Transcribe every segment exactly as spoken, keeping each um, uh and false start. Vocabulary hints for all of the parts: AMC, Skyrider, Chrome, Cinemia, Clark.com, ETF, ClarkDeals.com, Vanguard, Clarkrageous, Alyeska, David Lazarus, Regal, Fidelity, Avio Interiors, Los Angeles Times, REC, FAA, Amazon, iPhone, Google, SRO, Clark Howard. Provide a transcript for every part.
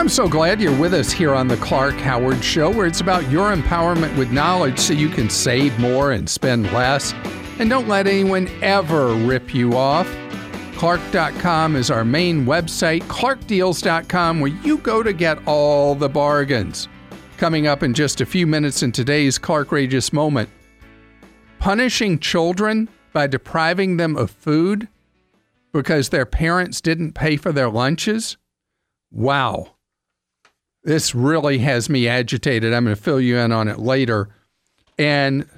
I'm so glad you're with us here on the Clark Howard Show, where it's about your empowerment with knowledge so you can save more and spend less. And don't let anyone ever rip you off. Clark dot com is our main website, Clark Deals dot com, where you go to get all the bargains. Coming up in just a few minutes in today's Clarkrageous Moment, punishing children by depriving them of food because their parents didn't pay for their lunches? Wow. This really has me agitated. I'm going to fill you in on it later. And I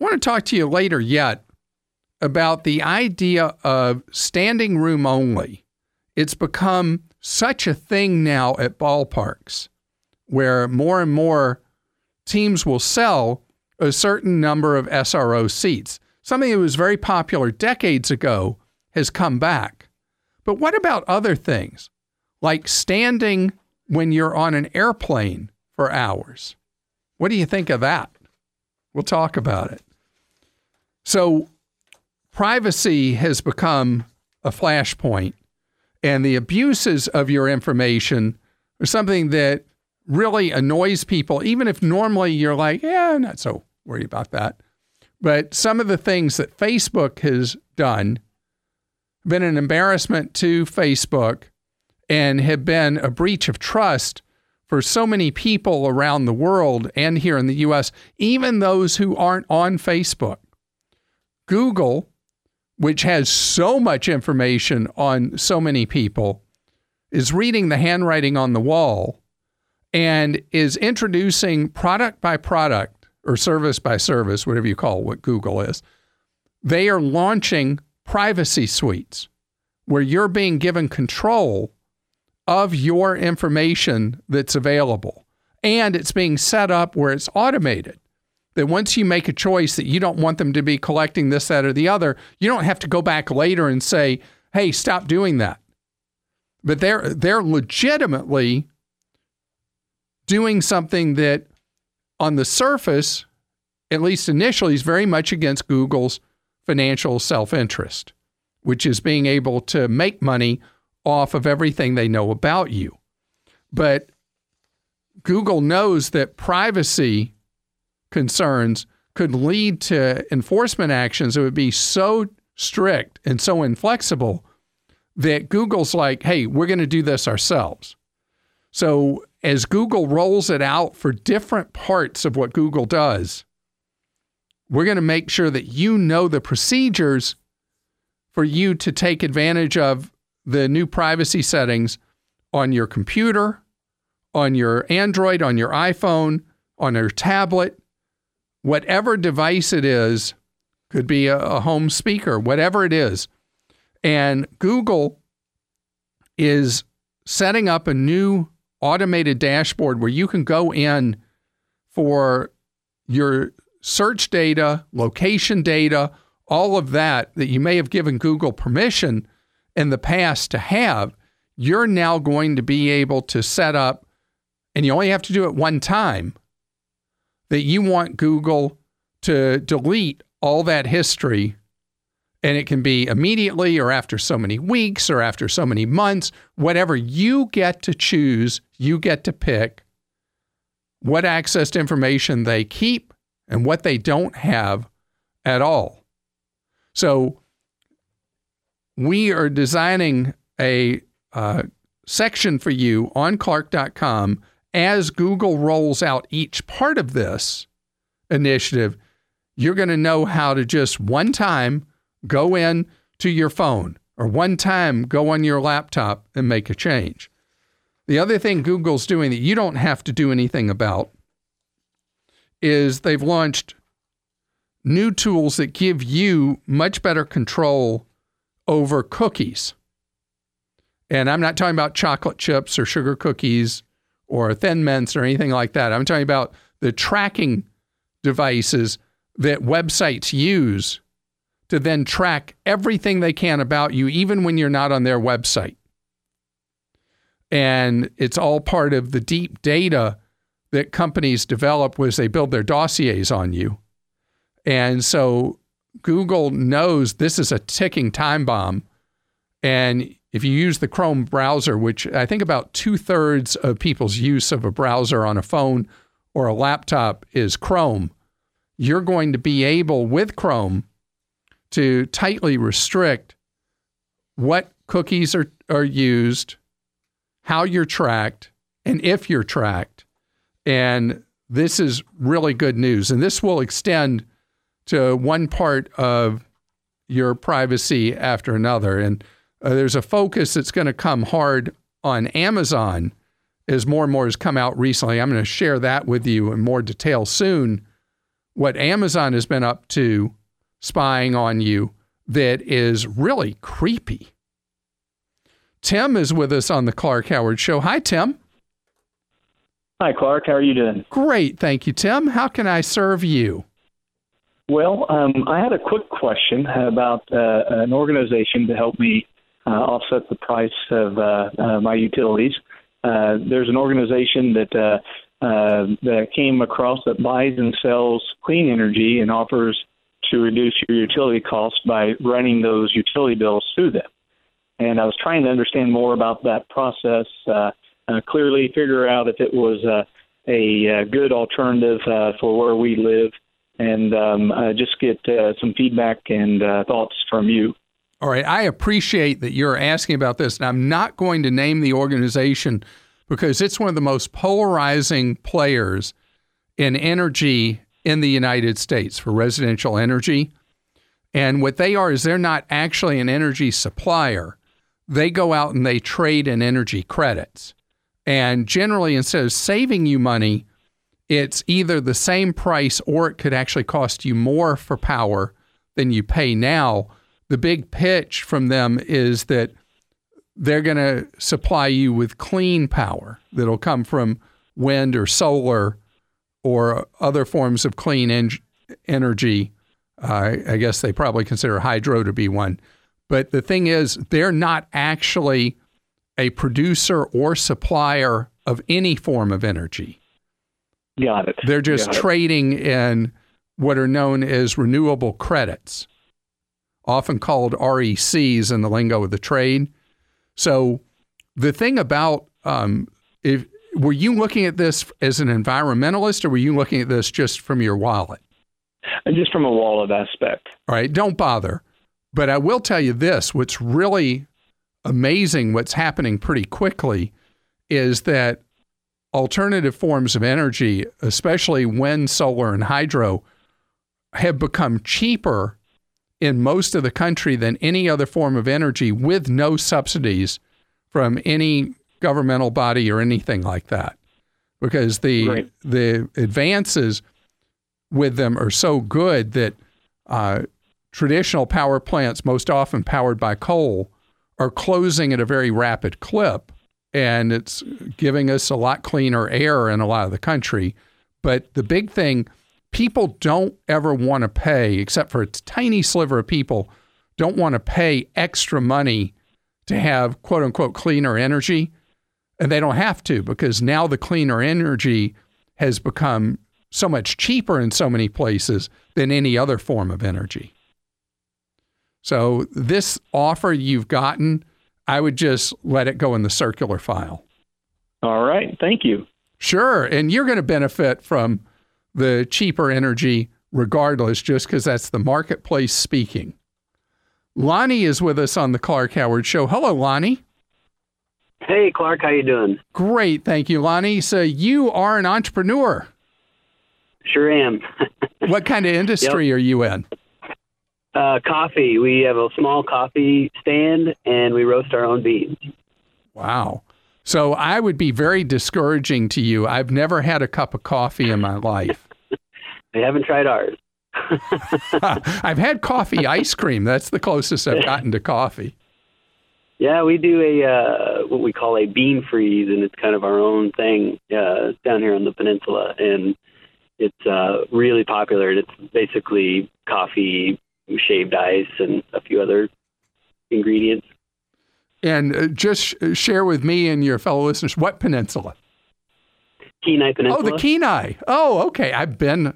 want to talk to you later yet about the idea of standing room only. It's become such a thing now at ballparks where more and more teams will sell a certain number of S R O seats. Something that was very popular decades ago has come back. But what about other things, like standing when you're on an airplane for hours? What do you think of that? We'll talk about it. So privacy has become a flashpoint, and the abuses of your information are something that really annoys people, even if normally you're like, yeah, not so worried about that. But some of the things that Facebook has done have been an embarrassment to Facebook and have been a breach of trust for so many people around the world and here in the U S, even those who aren't on Facebook. Google, which has so much information on so many people, is reading the handwriting on the wall and is introducing product by product or service by service, whatever you call what Google is. They are launching privacy suites where you're being given control of your information that's available. And it's being set up where it's automated, that once you make a choice that you don't want them to be collecting this, that, or the other, you don't have to go back later and say, hey, stop doing that. But they're they're legitimately doing something that on the surface, at least initially, is very much against Google's financial self-interest, which is being able to make money off of everything they know about you. But Google knows that privacy concerns could lead to enforcement actions that would be so strict and so inflexible that Google's like, hey, we're going to do this ourselves. So as Google rolls it out for different parts of what Google does, we're going to make sure that you know the procedures for you to take advantage of the new privacy settings on your computer, on your Android, on your iPhone, on your tablet, whatever device it is, could be a, a home speaker, whatever it is. And Google is setting up a new automated dashboard where you can go in for your search data, location data, all of that that you may have given Google permission in the past to have. You're now going to be able to set up, and you only have to do it one time, that you want Google to delete all that history, and it can be immediately or after so many weeks or after so many months, whatever. You get to choose, you get to pick what access to information they keep and what they don't have at all. So we are designing a uh, section for you on Clark dot com as Google rolls out each part of this initiative. You're going to know how to just one time go in to your phone or one time go on your laptop and make a change. The other thing Google's doing that you don't have to do anything about is they've launched new tools that give you much better control over cookies. And I'm not talking about chocolate chips or sugar cookies or Thin Mints or anything like that. I'm talking about the tracking devices that websites use to then track everything they can about you, even when you're not on their website. And it's all part of the deep data that companies develop as they build their dossiers on you. And so Google knows this is a ticking time bomb, and If you use the Chrome browser, which I think about two-thirds of people's use of a browser on a phone or a laptop is Chrome, you're going to be able, with Chrome, to tightly restrict what cookies are, are used, how you're tracked, and if you're tracked. And this is really good news. And this will extend to one part of your privacy after another. And uh, there's a focus that's going to come hard on Amazon as more and more has come out recently. I'm going to share that with you in more detail soon, what Amazon has been up to spying on you that is really creepy. Tim is with us on the Clark Howard Show. Hi, Tim. Hi, Clark. How are you doing? Great. Thank you, Tim. How can I serve you? Well, um, I had a quick question about uh, an organization to help me uh, offset the price of uh, uh, my utilities. Uh, there's an organization that uh, uh, that came across that buys and sells clean energy and offers to reduce your utility costs by running those utility bills through them. And I was trying to understand more about that process, uh, uh, clearly figure out if it was uh, a, a good alternative uh, for where we live, and um, uh, just get uh, some feedback and uh, thoughts from you. All right. I appreciate that you're asking about this, and I'm not going to name the organization because it's one of the most polarizing players in energy in the United States for residential energy. And what they are is they're not actually an energy supplier. They go out and they trade in energy credits. And generally, instead of saving you money, it's either the same price or it could actually cost you more for power than you pay now. The big pitch from them is that they're going to supply you with clean power that'll come from wind or solar or other forms of clean en- energy. Uh, I guess they probably consider hydro to be one. But the thing is, they're not actually a producer or supplier of any form of energy. Got it. They're just Got trading it. in what are known as renewable credits, often called R E Cs in the lingo of the trade. So the thing about, um, if were you looking at this as an environmentalist or were you looking at this just from your wallet? Just from a wallet aspect. All right, don't bother. But I will tell you this, what's really amazing, what's happening pretty quickly is that alternative forms of energy, especially wind, solar, and hydro, have become cheaper in most of the country than any other form of energy with no subsidies from any governmental body or anything like that. Because the Right. the advances with them are so good that uh, traditional power plants, most often powered by coal, are closing at a very rapid clip. And it's giving us a lot cleaner air in a lot of the country. But the big thing, people don't ever want to pay, except for a tiny sliver of people, don't want to pay extra money to have, quote unquote, cleaner energy. And they don't have to because now the cleaner energy has become so much cheaper in so many places than any other form of energy. So this offer you've gotten, I would just let it go in the circular file. All right. Thank you. Sure. And you're going to benefit from the cheaper energy regardless, just because that's the marketplace speaking. Lonnie is with us on the Clark Howard Show. Hello, Lonnie. Hey, Clark. How you doing? Great. Thank you, Lonnie. So you are an entrepreneur. Sure am. What kind of industry yep. are you in? Uh, coffee. We have a small coffee stand, and we roast our own beans. Wow. So I would be very discouraging to you. I've never had a cup of coffee in my life. I haven't tried ours. I've had coffee ice cream. That's the closest I've gotten to coffee. Yeah, we do a uh, what we call a bean freeze, and it's kind of our own thing uh, down here on the peninsula. And it's uh, really popular, and it's basically coffee shaved ice and a few other ingredients. And just share with me and your fellow listeners, what peninsula? Kenai Peninsula. Oh, the Kenai. Oh, okay. I've been,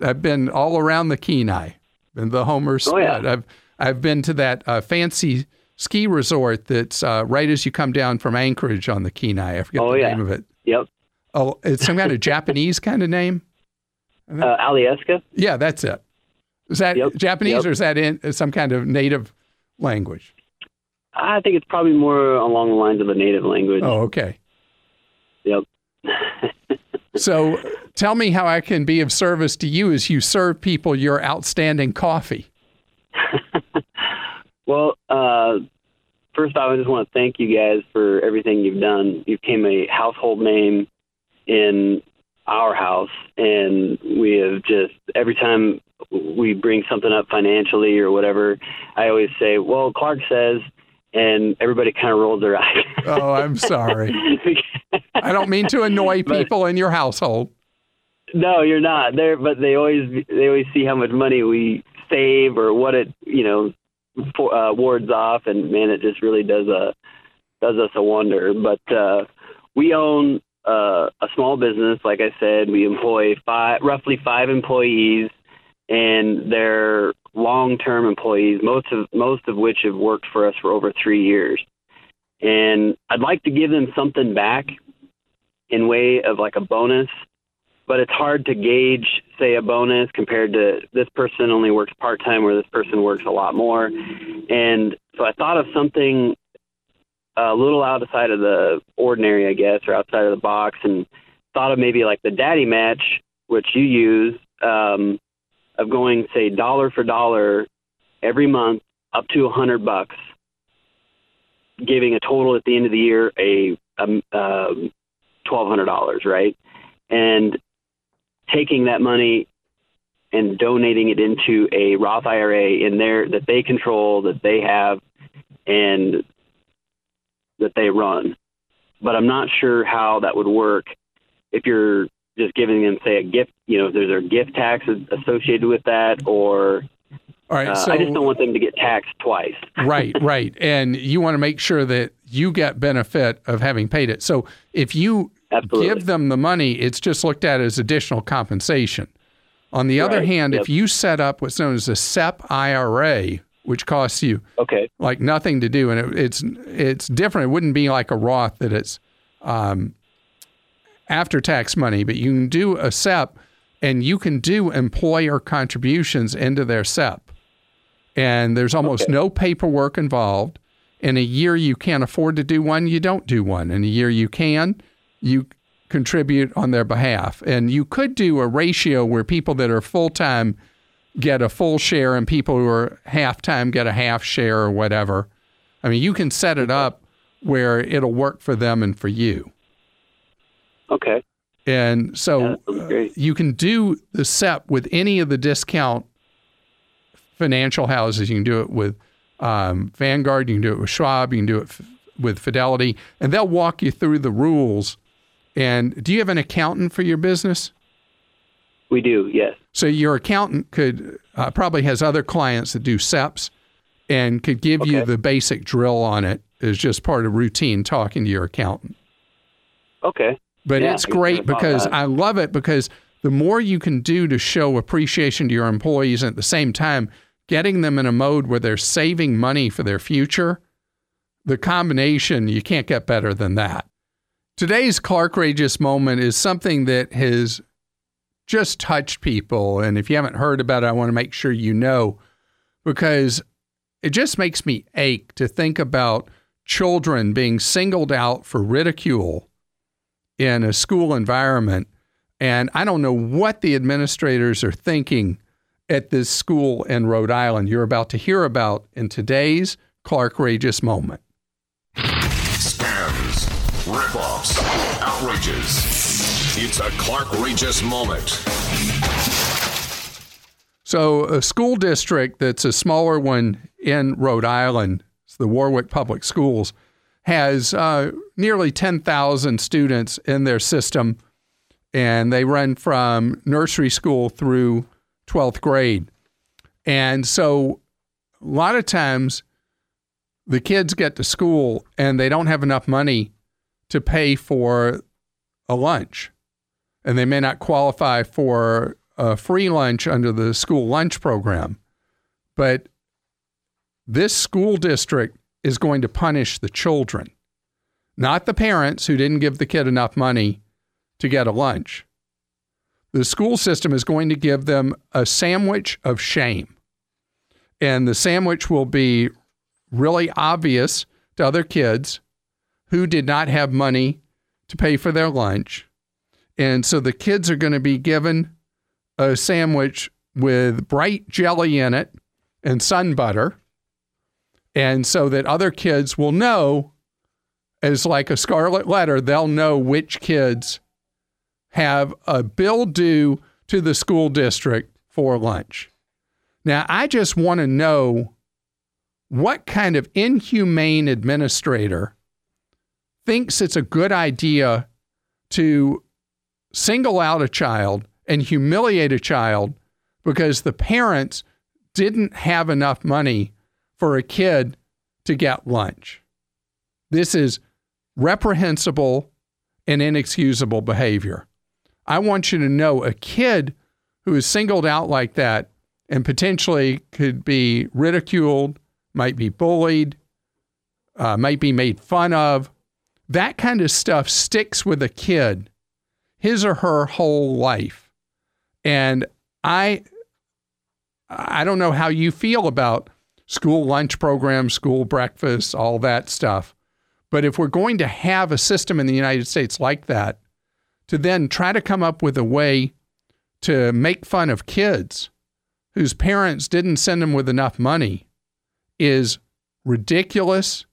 I've been all around the Kenai, been the Homer's. Oh, yeah. I've, I've been to that uh, fancy ski resort that's uh, right as you come down from Anchorage on the Kenai. I forget oh, the yeah. name of it. Yep. Oh, it's some kind of Japanese kind of name? Uh, Alyeska? Yeah, that's it. Is that yep. Japanese yep. or is that in some kind of native language? I think it's probably more along the lines of a native language. Oh, okay. Yep. So tell me how I can be of service to you as you serve people your outstanding coffee. Well, uh, first off, I just want to thank you guys for everything you've done. You became a household name in our house, and we have just, every time we bring something up financially or whatever, I always say, well, Clark says, and everybody kind of rolls their eyes. Oh, I'm sorry. I don't mean to annoy people but, in your household. No, you're not. They're, but they always they always see how much money we save or what it, you know, for, uh, wards off, and man, it just really does a does us a wonder. But uh, we own uh, a small business. Like I said, we employ five, roughly five employees, and they're long-term employees, most of most of which have worked for us for over three years. And I'd like to give them something back in way of like a bonus, but it's hard to gauge, say, a bonus compared to this person only works part-time or this person works a lot more. And so I thought of something a little outside of the ordinary, I guess, or outside of the box, and thought of maybe like the Daddy Match, which you use, um, of going, say, dollar for dollar every month up to a hundred bucks, giving a total at the end of the year a um, um, twelve hundred dollars, right? And taking that money and donating it into a Roth I R A in there that they control, that they have, and that they run. But I'm not sure how that would work if you're just giving them, say, a gift, you know, if there's a gift tax associated with that, or All right, uh, so, I just don't want them to get taxed twice. Right, right. And you want to make sure that you get benefit of having paid it. So if you Absolutely. give them the money, it's just looked at as additional compensation. On the right. other hand, yep. if you set up what's known as a S E P I R A, which costs you okay. like nothing to do, and it, it's it's different. It wouldn't be like a Roth that it's um, after-tax money, but you can do a S E P, and you can do employer contributions into their S E P. And there's almost okay. no paperwork involved. In a year you can't afford to do one, you don't do one. In a year you can, you contribute on their behalf. And you could do a ratio where people that are full-time get a full share and people who are half-time get a half share or whatever. I mean, you can set it up where it'll work for them and for you. Okay. And so yeah, uh, you can do the S E P with any of the discount financial houses. You can do it with um, Vanguard, you can do it with Schwab, you can do it f- with Fidelity, and they'll walk you through the rules. And do you have an accountant for your business? We do, yes. So your accountant could uh, probably has other clients that do S E Ps and could give okay. you the basic drill on it as just part of routine talking to your accountant. Okay. But yeah, it's great because I love it because the more you can do to show appreciation to your employees and at the same time getting them in a mode where they're saving money for their future, the combination, you can't get better than that. Today's Clarkrageous moment is something that has just touched people. And if you haven't heard about it, I want to make sure you know, because it just makes me ache to think about children being singled out for ridicule in a school environment. And I don't know what the administrators are thinking at this school in Rhode Island you're about to hear about in today's Clarkrageous moment. Scams, ripoffs, outrages. It's a Clarkrageous moment. So a school district that's a smaller one in Rhode Island, it's the Warwick Public Schools, has uh, nearly ten thousand students in their system, and they run from nursery school through twelfth grade. And so a lot of times the kids get to school and they don't have enough money to pay for a lunch, and they may not qualify for a free lunch under the school lunch program. But this school district is going to punish the children, not the parents who didn't give the kid enough money to get a lunch. The school system is going to give them a sandwich of shame. And the sandwich will be really obvious to other kids who did not have money to pay for their lunch. And so the kids are going to be given a sandwich with bright jelly in it and sun butter. And so that other kids will know, as like a scarlet letter, they'll know which kids have a bill due to the school district for lunch. Now, I just want to know what kind of inhumane administrator thinks it's a good idea to single out a child and humiliate a child because the parents didn't have enough money for a kid to get lunch. This is reprehensible and inexcusable behavior. I want you to know a kid who is singled out like that and potentially could be ridiculed, might be bullied, uh, might be made fun of. That kind of stuff sticks with a kid his or her whole life. And I I don't know how you feel about school lunch programs, school breakfasts, all that stuff. But if we're going to have a system in the United States like that, to then try to come up with a way to make fun of kids whose parents didn't send them with enough money is ridiculous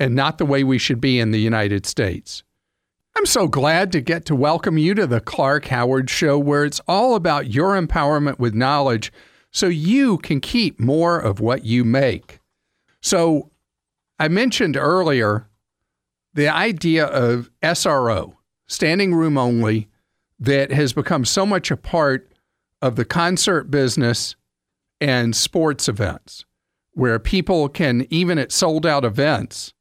and not the way we should be in the United States. I'm so glad to get to welcome you to the Clark Howard Show, where it's all about your empowerment with knowledge so you can keep more of what you make. So I mentioned earlier the idea of S R O, standing room only, that has become so much a part of the concert business and sports events, where people can, even at sold-out events,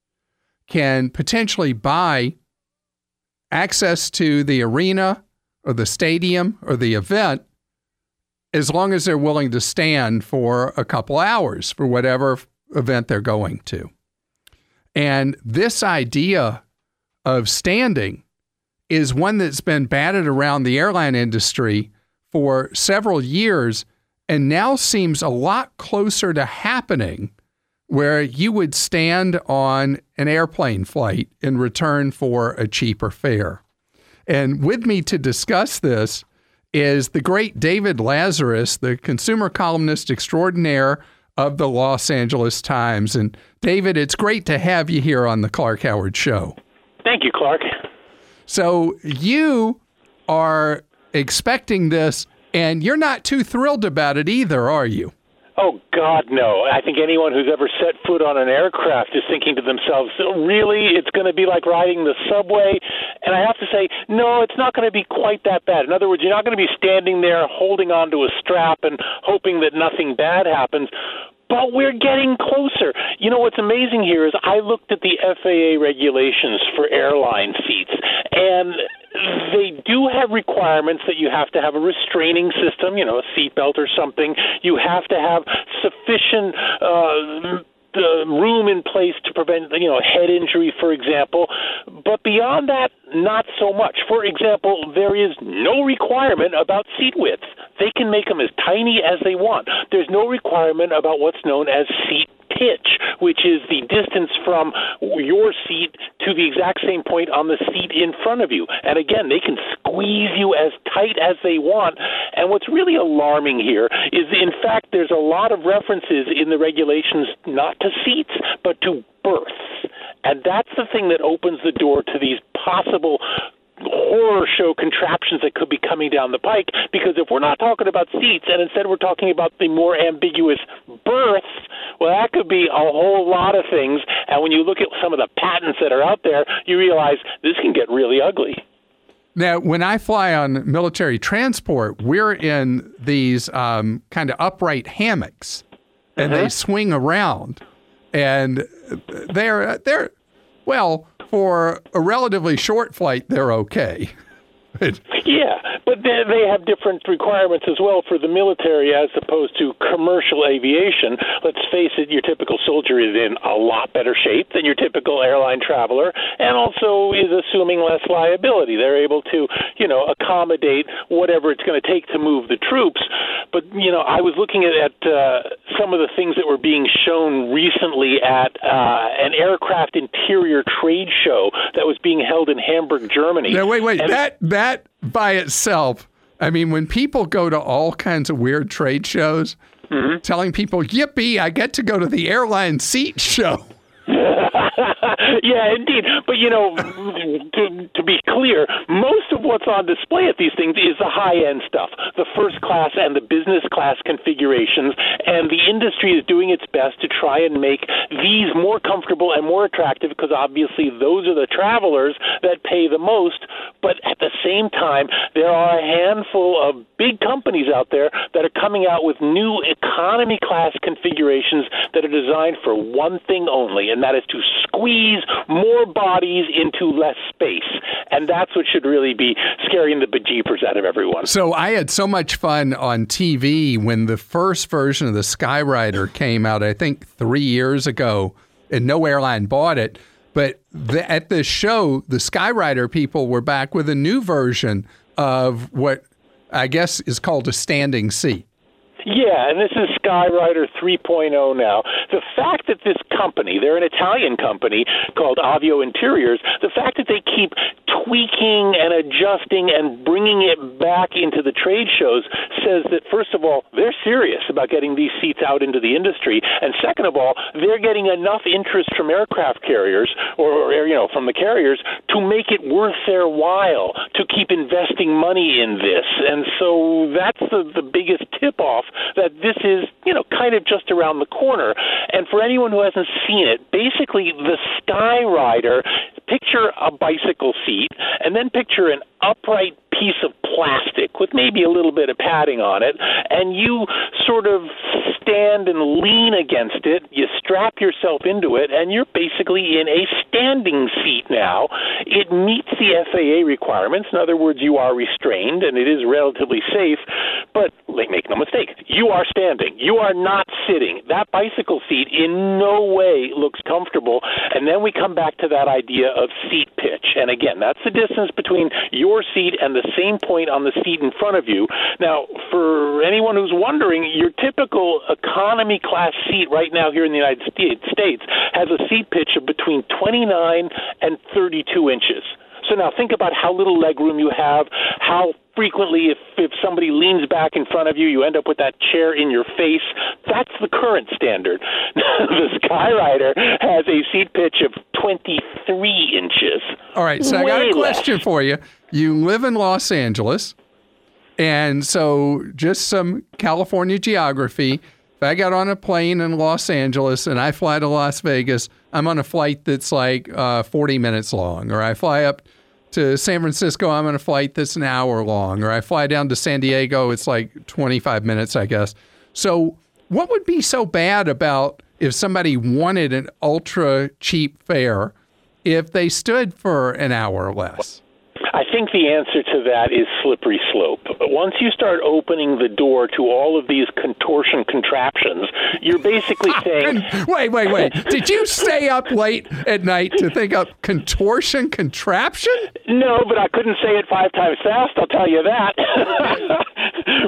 can potentially buy access to the arena or the stadium or the event as long as they're willing to stand for a couple hours for whatever event they're going to. And this idea of standing is one that's been batted around the airline industry for several years and now seems a lot closer to happening, where you would stand on an airplane flight in return for a cheaper fare. And with me to discuss this is the great David Lazarus, the consumer columnist extraordinaire of the Los Angeles Times. And David, it's great to have you here on the Clark Howard Show. Thank you, Clark. So you are expecting this, and you're not too thrilled about it either, are you? Oh, God, no. I think anyone who's ever set foot on an aircraft is thinking to themselves, really, it's going to be like riding the subway? And I have to say, no, it's not going to be quite that bad. In other words, you're not going to be standing there holding onto a strap and hoping that nothing bad happens. But we're getting closer. You know, what's amazing here is I looked at the F A A regulations for airline seats, and they do have requirements that you have to have a restraining system, you know, a seatbelt or something. You have to have sufficient uh, the room in place to prevent, you know, head injury, for example. But beyond that, not so much. For example, there is no requirement about seat width. They can make them as tiny as they want. There's no requirement about what's known as seat pitch, which is the distance from your seat to the exact same point on the seat in front of you. And again, they can squeeze you as tight as they want. And what's really alarming here is, in fact, there's a lot of references in the regulations not to seats, but to berths. And that's the thing that opens the door to these possible horror show contraptions that could be coming down the pike, because if we're not talking about seats and instead we're talking about the more ambiguous berths, well, that could be a whole lot of things. And when you look at some of the patents that are out there, you realize this can get really ugly. Now, when I fly on military transport, we're in these um, kind of upright hammocks, and uh-huh. they swing around, and they're they're well. For a relatively short flight, they're okay. right? Yeah, but they, they have different requirements as well for the military as opposed to commercial aviation. Let's face it, your typical soldier is in a lot better shape than your typical airline traveler and also is assuming less liability. They're able to, you know, accommodate whatever it's going to take to move the troops. But, you know, I was looking at, at uh, some of the things that were being shown recently at uh, an aircraft interior trade show that was being held in Hamburg, Germany. Now, wait, wait, and that that by itself, I mean, when people go to all kinds of weird trade shows, mm-hmm. telling people, yippee, I get to go to the airline seat show. Yeah, indeed. But, you know, to, to be clear, most of what's on display at these things is the high-end stuff, the first class and the business class configurations, and the industry is doing its best to try and make these more comfortable and more attractive because obviously those are the travelers that pay the most, but at the same time, there are a handful of big companies out there that are coming out with new economy class configurations that are designed for one thing only, and that is to squeeze more bodies into less space. And that's what should really be scaring the bejeepers out of everyone. So I had so much fun on T V when the first version of the Skyrider came out, I think three years ago, and no airline bought it. But the, at this show, the Skyrider people were back with a new version of what I guess is called a standing seat. Yeah, and this is Skyrider three point oh now. The fact that this company, they're an Italian company called Avio Interiors, the fact that they keep tweaking and adjusting and bringing it back into the trade shows says that, first of all, they're serious about getting these seats out into the industry, and second of all, they're getting enough interest from aircraft carriers, or, or you know, from the carriers, to make it worth their while to keep investing money in this. And so that's the, the biggest tip-off, that this is, you know, kind of just around the corner. And for anyone who hasn't seen it, basically the Skyrider, picture a bicycle seat, and then picture an upright piece of plastic with maybe a little bit of padding on it, and you sort of stand and lean against it, you strap yourself into it, and you're basically in a standing seat now. It meets the F A A requirements. In other words, you are restrained, and it is relatively safe, but make no mistake, you are standing. You are not sitting. That bicycle seat in no way looks comfortable, and then we come back to that idea of seat pitch, and again, that's the distance between your seat and the same point on the seat in front of you. Now, for anyone who's wondering, your typical economy class seat right now here in the United States has a seat pitch of between twenty-nine and thirty-two inches. So now think about how little leg room you have, how frequently if, if somebody leans back in front of you, you end up with that chair in your face. That's the current standard. The Skyrider has a seat pitch of twenty-three inches. All right, so I got a question less. for you. You live in Los Angeles, and so just some California geography. If I got on a plane in Los Angeles and I fly to Las Vegas, I'm on a flight that's like uh, forty minutes long, or I fly up to San Francisco, I'm on a flight that's an hour long, or I fly down to San Diego, it's like twenty-five minutes, I guess. So what would be so bad about if somebody wanted an ultra cheap fare if they stood for an hour or less? I think the answer to that is slippery slope. Once you start opening the door to all of these contortion contraptions, you're basically saying... wait, wait, wait. Did you stay up late at night to think up contortion contraption? No, but I couldn't say it five times fast, I'll tell you that.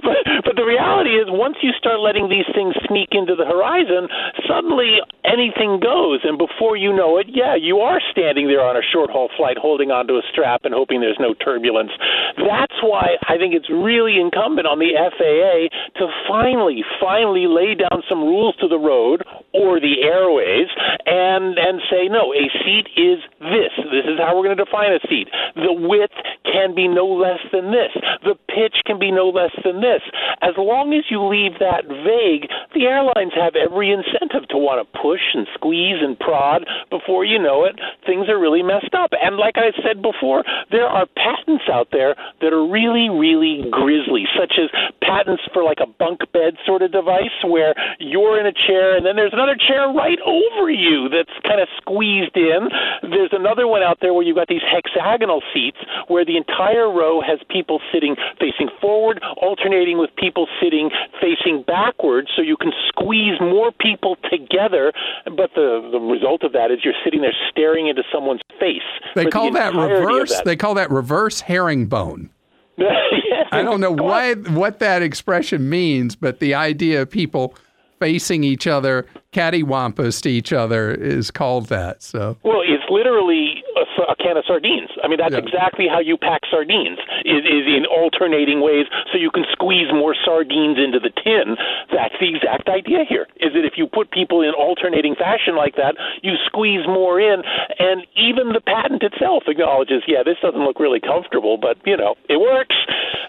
But, but the reality is, once you start letting these things sneak into the horizon, suddenly anything goes. And before you know it, yeah, you are standing there on a short-haul flight holding onto a strap and hoping there's no turbulence. That's why I think it's really incumbent on the F A A to finally, finally lay down some rules to the road or the airways and, and say, no, a seat is this. This is how we're going to define a seat. The width can be no less than this. The pitch can be no less less than this. As long as you leave that vague, the airlines have every incentive to want to push and squeeze and prod. Before you know it, things are really messed up. And like I said before, there are patents out there that are really, really grisly, such as patents for like a bunk bed sort of device where you're in a chair and then there's another chair right over you that's kind of squeezed in. There's another one out there where you've got these hexagonal seats where the entire row has people sitting facing forward, alternating with people sitting facing backwards, so you can squeeze more people together. But the, the result of that is you're sitting there staring into someone's face. They call the that reverse. That. They call that reverse herringbone. Yes, I don't know why, what that expression means, but the idea of people facing each other, cattywampus to each other, is called that. So well, it's literally a, a can of sardines. I mean, that's yeah. exactly how you pack sardines, is, is in alternating ways so you can squeeze more sardines into the tin. That's the exact idea here, is that if you put people in alternating fashion like that, you squeeze more in. And even the patent itself acknowledges, yeah, this doesn't look really comfortable, but, you know, it works.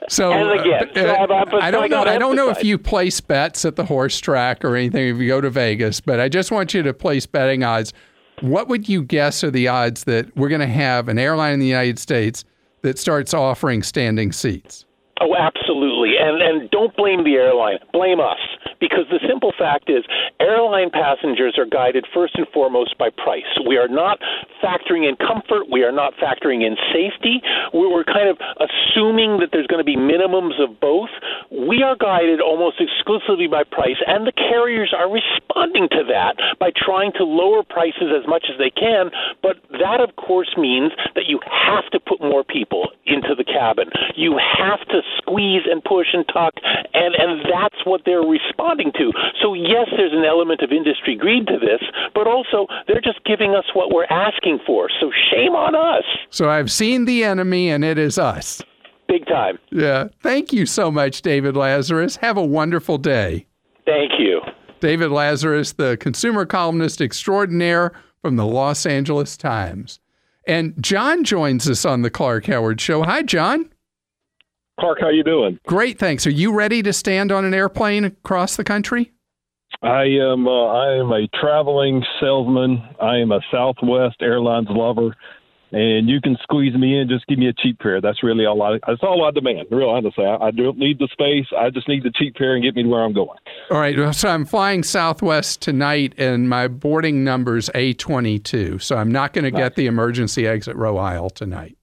So, and again, uh, so uh, I, I don't, know, I don't know if you place bets at the horse track or anything if you go to Vegas, but I just want you to place betting odds. What would you guess are the odds that we're going to have an airline in the United States that starts offering standing seats? Oh, absolutely. And and don't blame the airline. Blame us. Because the simple fact is airline passengers are guided first and foremost by price. We are not factoring in comfort. We are not factoring in safety. We were kind of assuming that there's going to be minimums of both. We are guided almost exclusively by price, and the carriers are responding to that by trying to lower prices as much as they can. But that, of course, means that you have to put more people into the cabin. You have to squeeze and push and tuck, and, and that's what they're responding to. So, yes, there's an element of industry greed to this, but also they're just giving us what we're asking for. So shame on us. So I've seen the enemy, and it is us. Big time. Yeah. Thank you so much, David Lazarus. Have a wonderful day. Thank you. David Lazarus, the consumer columnist extraordinaire from the Los Angeles Times. And John joins us on the Clark Howard Show. Hi, John. Clark, how you doing? Great, thanks. Are you ready to stand on an airplane across the country? I am. Uh, I am a traveling salesman. I am a Southwest Airlines lover, and you can squeeze me in. Just give me a cheap fare. That's really all I. That's all I demand. Real honestly, I, I don't need the space. I just need the cheap fare and get me to where I'm going. All right. So I'm flying Southwest tonight, and my boarding number's A twenty-two. So I'm not going to nice. get the emergency exit row aisle tonight.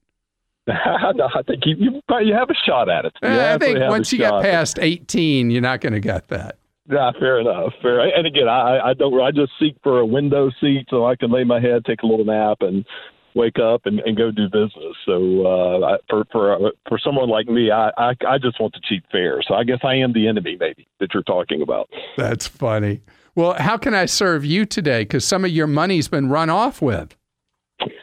No, I think you, you you have a shot at it. You I think once you get past eighteen, you're not going to get that. Yeah, fair enough. Fair. And again, I, I don't. I just seek for a window seat so I can lay my head, take a little nap, and wake up and, and go do business. So uh, I, for for for someone like me, I, I I just want the cheap fare. So I guess I am the enemy, maybe, that you're talking about. That's funny. Well, how can I serve you today? Because some of your money's been run off with.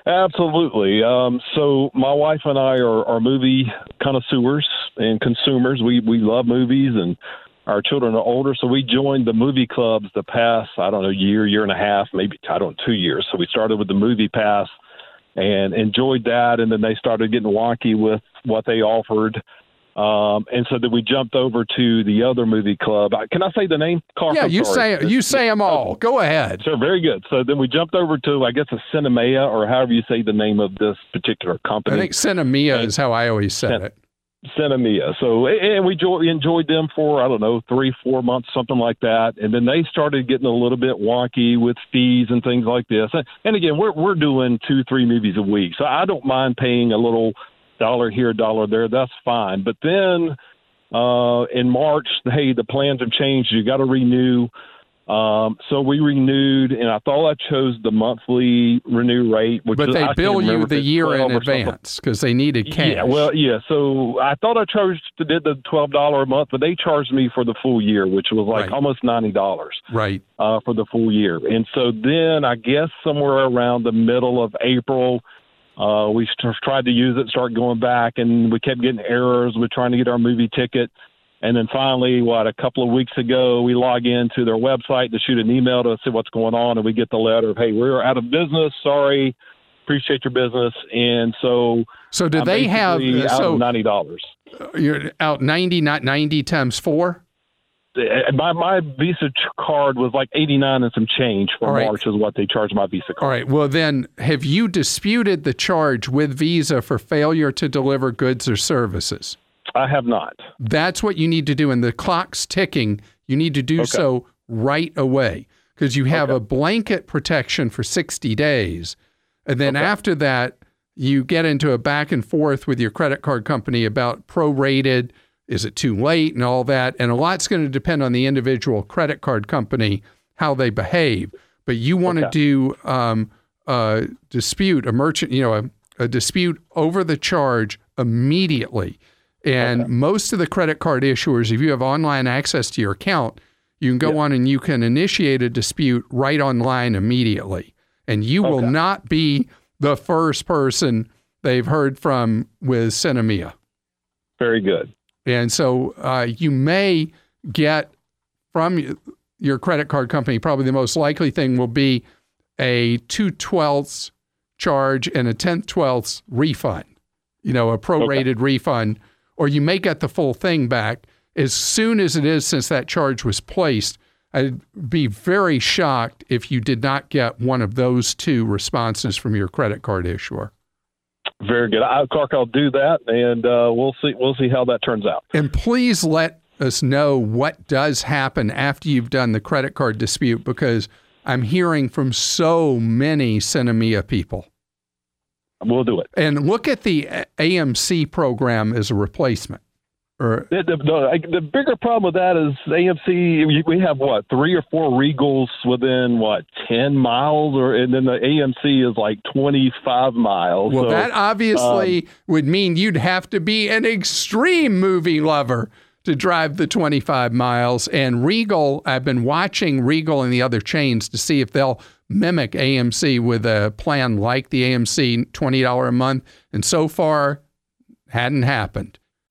Absolutely. Um, so my wife and I are, are movie connoisseurs and consumers. We we love movies, and our children are older, so we joined the movie clubs the past, I don't know, year, year and a half, maybe, I don't know, two years. So we started with the MoviePass and enjoyed that, and then they started getting wonky with what they offered. Um, and so then we jumped over to the other movie club. Can I say the name? Clark, yeah, you say, you say them all. Go ahead. Sure, very good. So then we jumped over to, I guess, a Cinemia, or however you say the name of this particular company. I think Cinemia is how I always said it. Cinemia. So, and we enjoyed them for, I don't know, three, four months, something like that. And then they started getting a little bit wonky with fees and things like this. And again, we're we're doing two, three movies a week. So I don't mind paying a little dollar here, dollar there, that's fine. But then uh, in March, hey, the plans have changed. You got to renew. Um, so we renewed, and I thought I chose the monthly renew rate. Which but they I bill you the year in advance because they needed cash. Yeah, well, yeah. So I thought I charged did the twelve dollars a month, but they charged me for the full year, which was like right. almost ninety dollars right. uh, for the full year. And so then I guess somewhere around the middle of April, Uh, we st- tried to use it, start going back, and we kept getting errors with trying to get our movie ticket. And then finally, what, a couple of weeks ago, we log into their website to shoot an email to see what's going on, and we get the letter of, hey, we're out of business, sorry, appreciate your business. And so, so do I'm they have out so ninety dollars? You're out ninety, not ninety times four. My my Visa card was like eighty-nine and some change for right. March is what they charged my Visa card. All right. Well, then, have you disputed the charge with Visa for failure to deliver goods or services? I have not. That's what you need to do. And the clock's ticking. You need to do okay. so right away because you have okay. a blanket protection for sixty days. And then okay. after that, you get into a back and forth with your credit card company about prorated. Is it too late and all that? And a lot's going to depend on the individual credit card company, how they behave. But you want okay. to do um, a dispute, a merchant, you know, a, a dispute over the charge immediately. And okay. most of the credit card issuers, if you have online access to your account, you can go yeah. on and you can initiate a dispute right online immediately. And you okay. will not be the first person they've heard from with Cinemia. Very good. And so uh, you may get from your credit card company, probably the most likely thing will be a two twelfths charge and a ten twelfths refund, you know, a prorated okay. refund, or you may get the full thing back. As soon as it is since that charge was placed, I'd be very shocked if you did not get one of those two responses from your credit card issuer. Very good. I, Clark, I'll do that, and uh, we'll see We'll see how that turns out. And please let us know what does happen after you've done the credit card dispute, because I'm hearing from so many Cinemia people. We'll do it. And look at the A M C program as a replacement. Or the, the, the, the bigger problem with that is A M C, we have, what, three or four Regals within, what, ten miles? Or, and then the A M C is like twenty-five miles. Well, so, that obviously um, would mean you'd have to be an extreme movie lover to drive the twenty-five miles. And Regal, I've been watching Regal and the other chains to see if they'll mimic A M C with a plan like the A M C, twenty dollars a month. And so far, hadn't happened.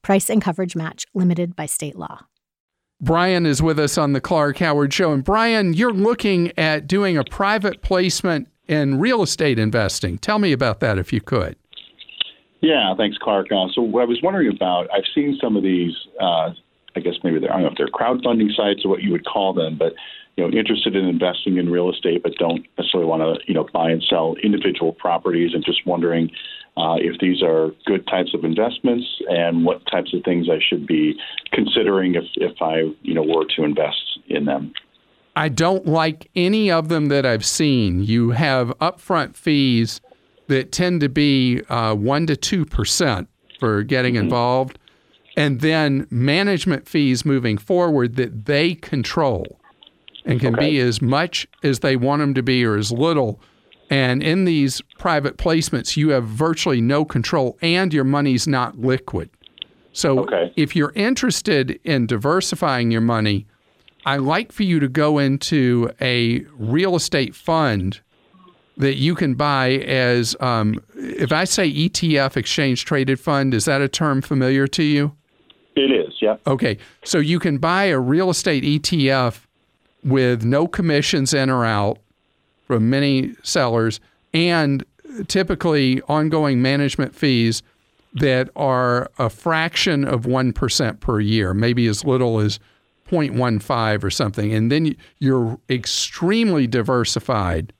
Price and coverage match limited by state law. Brian is with us on the Clark Howard Show. And Brian, you're looking at doing a private placement in real estate investing. Tell me about that if you could. Yeah, thanks, Clark. Uh, so what I was wondering about, I've seen some of these, uh, I guess maybe they're, I don't know if they're crowdfunding sites or what you would call them, but you know, interested in investing in real estate, but don't necessarily want to, you know, buy and sell individual properties, and just wondering uh, if these are good types of investments and what types of things I should be considering if, if I, you know, were to invest in them. I don't like any of them that I've seen. You have upfront fees that tend to be uh, one to two percent for getting mm-hmm. involved, and then management fees moving forward that they control. And can okay. be as much as they want them to be or as little. And in these private placements, you have virtually no control and your money's not liquid. So okay. if you're interested in diversifying your money, I like for you to go into a real estate fund that you can buy as, um, if I say E T F, exchange traded fund, is that a term familiar to you? It is, yeah. Okay. So you can buy a real estate E T F with no commissions in or out from many sellers, and typically ongoing management fees that are a fraction of one percent per year, maybe as little as zero point one five or something. And then you're extremely diversified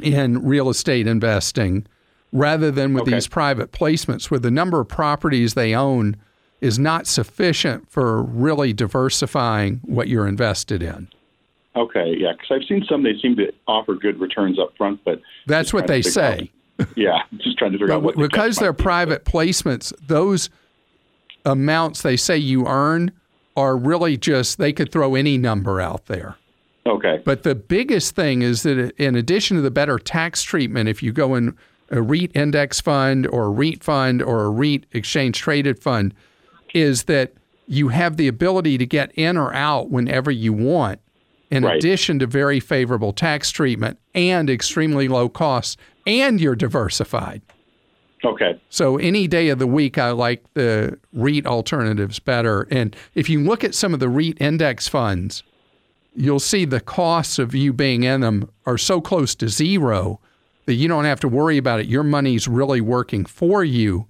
in real estate investing rather than with okay. these private placements, with the number of properties they own is not sufficient for really diversifying what you're invested in. Okay, yeah, because I've seen some, they seem to offer good returns up front, but... That's what they say. Out, yeah, just trying to figure out what... Because they're private placements, those amounts they say you earn are really just, they could throw any number out there. Okay. But the biggest thing is that in addition to the better tax treatment, if you go in a REIT index fund or a REIT fund or a REIT exchange-traded fund, is that you have the ability to get in or out whenever you want, in right. addition to very favorable tax treatment and extremely low costs, and you're diversified. Okay. So any day of the week, I like the REIT alternatives better. And if you look at some of the REIT index funds, you'll see the costs of you being in them are so close to zero that you don't have to worry about it. Your money's really working for you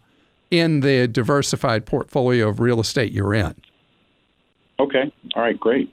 in the diversified portfolio of real estate you're in. Okay. All right. Great.